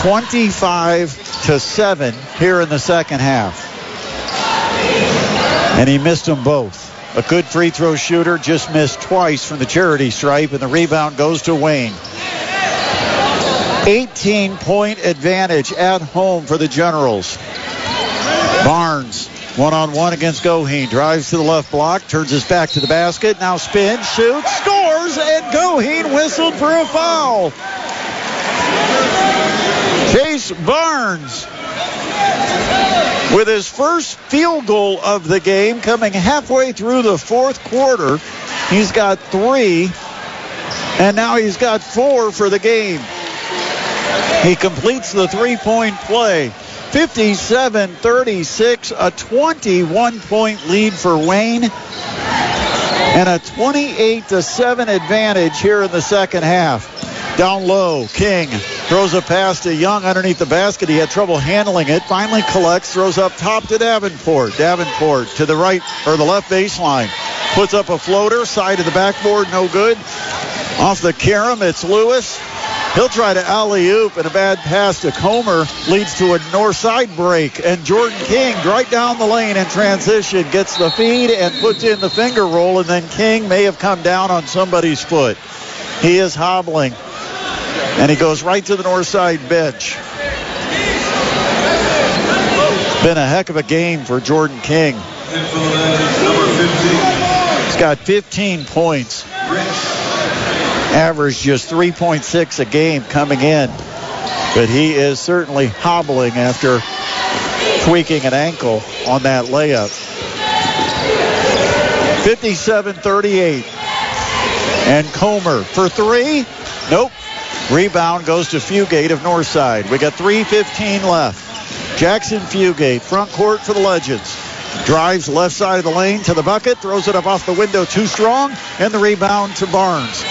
twenty-five to seven here in the second half. And he missed them both. A good free throw shooter just missed twice from the charity stripe, and the rebound goes to Wayne. eighteen-point advantage at home for the Generals. Barnes, one-on-one against Goheen. Drives to the left block, turns his back to the basket, now spins, shoots, scores, and Goheen whistled for a foul. Chase Barnes with his first field goal of the game coming halfway through the fourth quarter. He's got three, and now he's got four for the game. He completes the three-point play. fifty-seven thirty-six, a twenty-one-point lead for Wayne, and a twenty-eight to seven advantage here in the second half. Down low, King throws a pass to Young underneath the basket. He had trouble handling it. Finally collects, throws up top to Davenport. Davenport to the right, or the left baseline. Puts up a floater, side of the backboard, no good. Off the carom, it's Lewis. He'll try to alley-oop, and a bad pass to Comer leads to a Northside break. And Jordan King right down the lane in transition gets the feed and puts in the finger roll, and then King may have come down on somebody's foot. He is hobbling, and he goes right to the Northside bench. It's been a heck of a game for Jordan King. He's got fifteen points. Average just three point six a game coming in. But he is certainly hobbling after tweaking an ankle on that layup. fifty-seven thirty-eight. And Comer for three. Nope. Rebound goes to Fugate of Northside. We got three fifteen left. Jackson Fugate, front court for the Legends. Drives left side of the lane to the bucket. Throws it up off the window too strong. And the rebound to Barnes.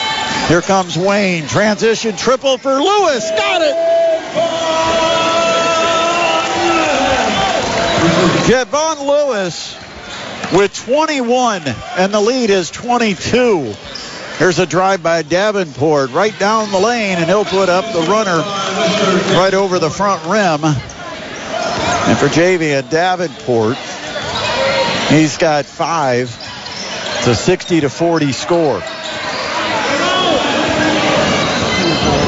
Here comes Wayne. Transition triple for Lewis. Got it. Javon Lewis with twenty-one, and the lead is twenty-two. Here's a drive by Davenport right down the lane, and he'll put up the runner right over the front rim. And for Javion Davenport, he's got five. It's a sixty to forty score.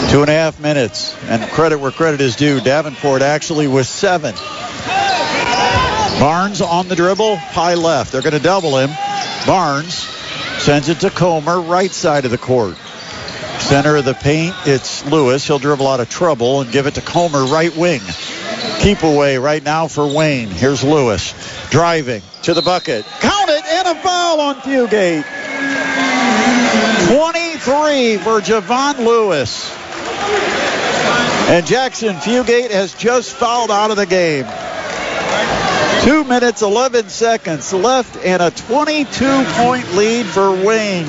Two and a half minutes, and credit where credit is due. Davenport actually was seven. Barnes on the dribble, high left. They're going to double him. Barnes sends it to Comer, right side of the court. Center of the paint, it's Lewis. He'll dribble out of trouble and give it to Comer, right wing. Keep away right now for Wayne. Here's Lewis driving to the bucket. Count it, and a foul on Fugate. twenty-three for Javon Lewis. And Jackson Fugate has just fouled out of the game. Two minutes, eleven seconds left, and a twenty-two-point lead for Wayne.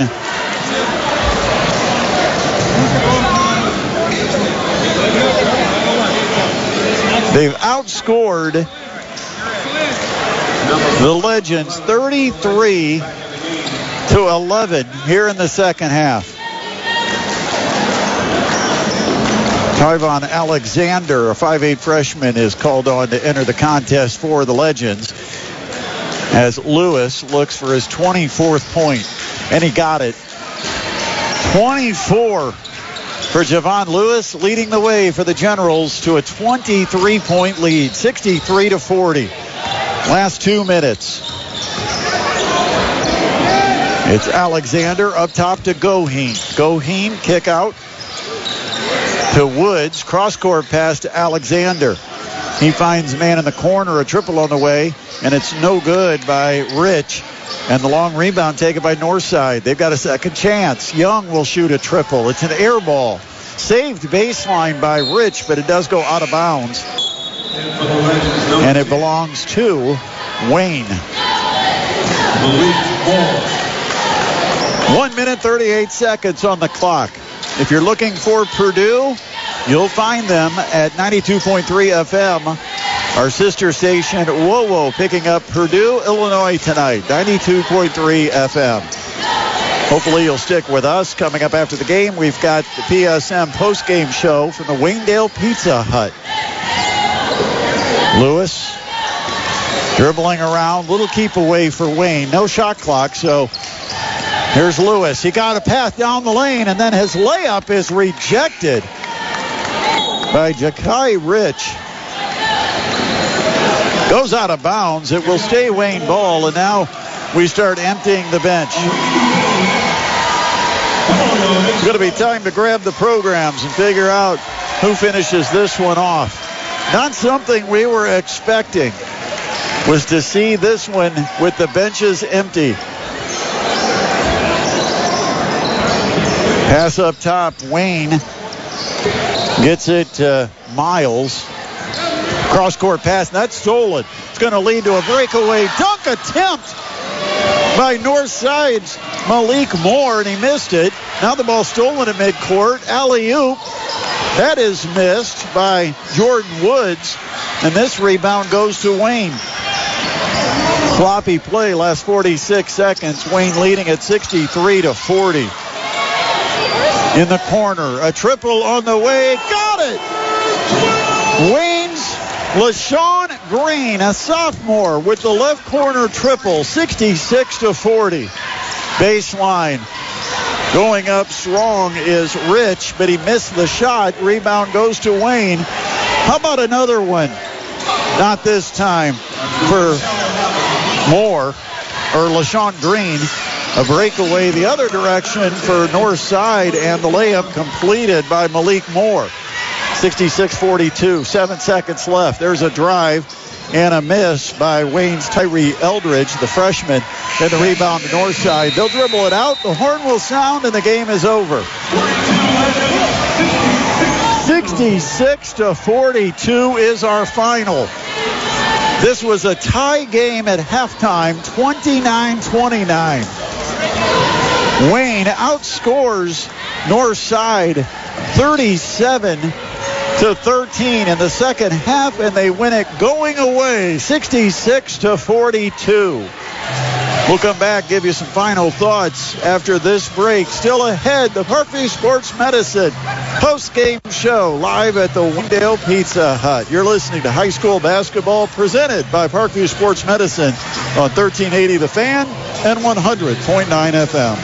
They've outscored the Legends thirty-three to eleven here in the second half. Tyvon Alexander, a five eight freshman, is called on to enter the contest for the Legends. as Lewis looks for his twenty-fourth point, and he got it. twenty-four for Javon Lewis, leading the way for the Generals to a twenty-three point lead, sixty-three to forty. Last two minutes. It's Alexander up top to Goheen. Goheen kick out to Woods. Cross-court pass to Alexander. He finds man in the corner, a triple on the way, and it's no good by Rich. And the long rebound taken by Northside. They've got a second chance. Young will shoot a triple. It's an air ball. Saved baseline by Rich, but it does go out of bounds. And it belongs to Wayne. One minute, thirty-eight seconds on the clock. If you're looking for Purdue, you'll find them at ninety-two point three F M. Our sister station, WoWo, picking up Purdue, Illinois tonight, ninety-two point three F M. Hopefully you'll stick with us. Coming up after the game, we've got the P S M postgame show from the Waynedale Pizza Hut. Lewis dribbling around, little keep away for Wayne. No shot clock, so... Here's Lewis. He got a path down the lane, and then his layup is rejected by Ja'Kai Rich. Goes out of bounds. It will stay Wayne ball, and now we start emptying the bench. It's going to be time to grab the programs and figure out who finishes this one off. Not something we were expecting was to see this one with the benches empty. Pass up top, Wayne gets it to Miles. Cross-court pass, and that's stolen. It's going to lead to a breakaway dunk attempt by Northside's Malik Moore, and he missed it. Now the ball stolen at midcourt. Alley-oop, that is missed by Jordan Woods, and this rebound goes to Wayne. Sloppy play, last forty-six seconds. Wayne leading at sixty-three to forty. In the corner, a triple on the way, got it! Wayne's LaShawn Green, a sophomore, with the left corner triple, sixty-six to forty. Baseline, going up strong is Rich, but he missed the shot. Rebound goes to Wayne. How about another one? Not this time for Moore, or LaShawn Green. A breakaway the other direction for Northside, and the layup completed by Malik Moore. sixty-six forty-two, seven seconds left. There's a drive and a miss by Wayne's Tyree Eldridge, the freshman. Then the rebound to Northside. They'll dribble it out. The horn will sound, and the game is over. sixty-six to forty-two is our final. This was a tie game at halftime, twenty-nine twenty-nine. Wayne outscores Northside thirty-seven to thirteen in the second half, and they win it going away sixty-six to forty-two. We'll come back, give you some final thoughts after this break. Still ahead, the Parkview Sports Medicine post-game show live at the Waynedale Pizza Hut. You're listening to high school basketball presented by Parkview Sports Medicine on thirteen eighty The Fan and one hundred point nine F M.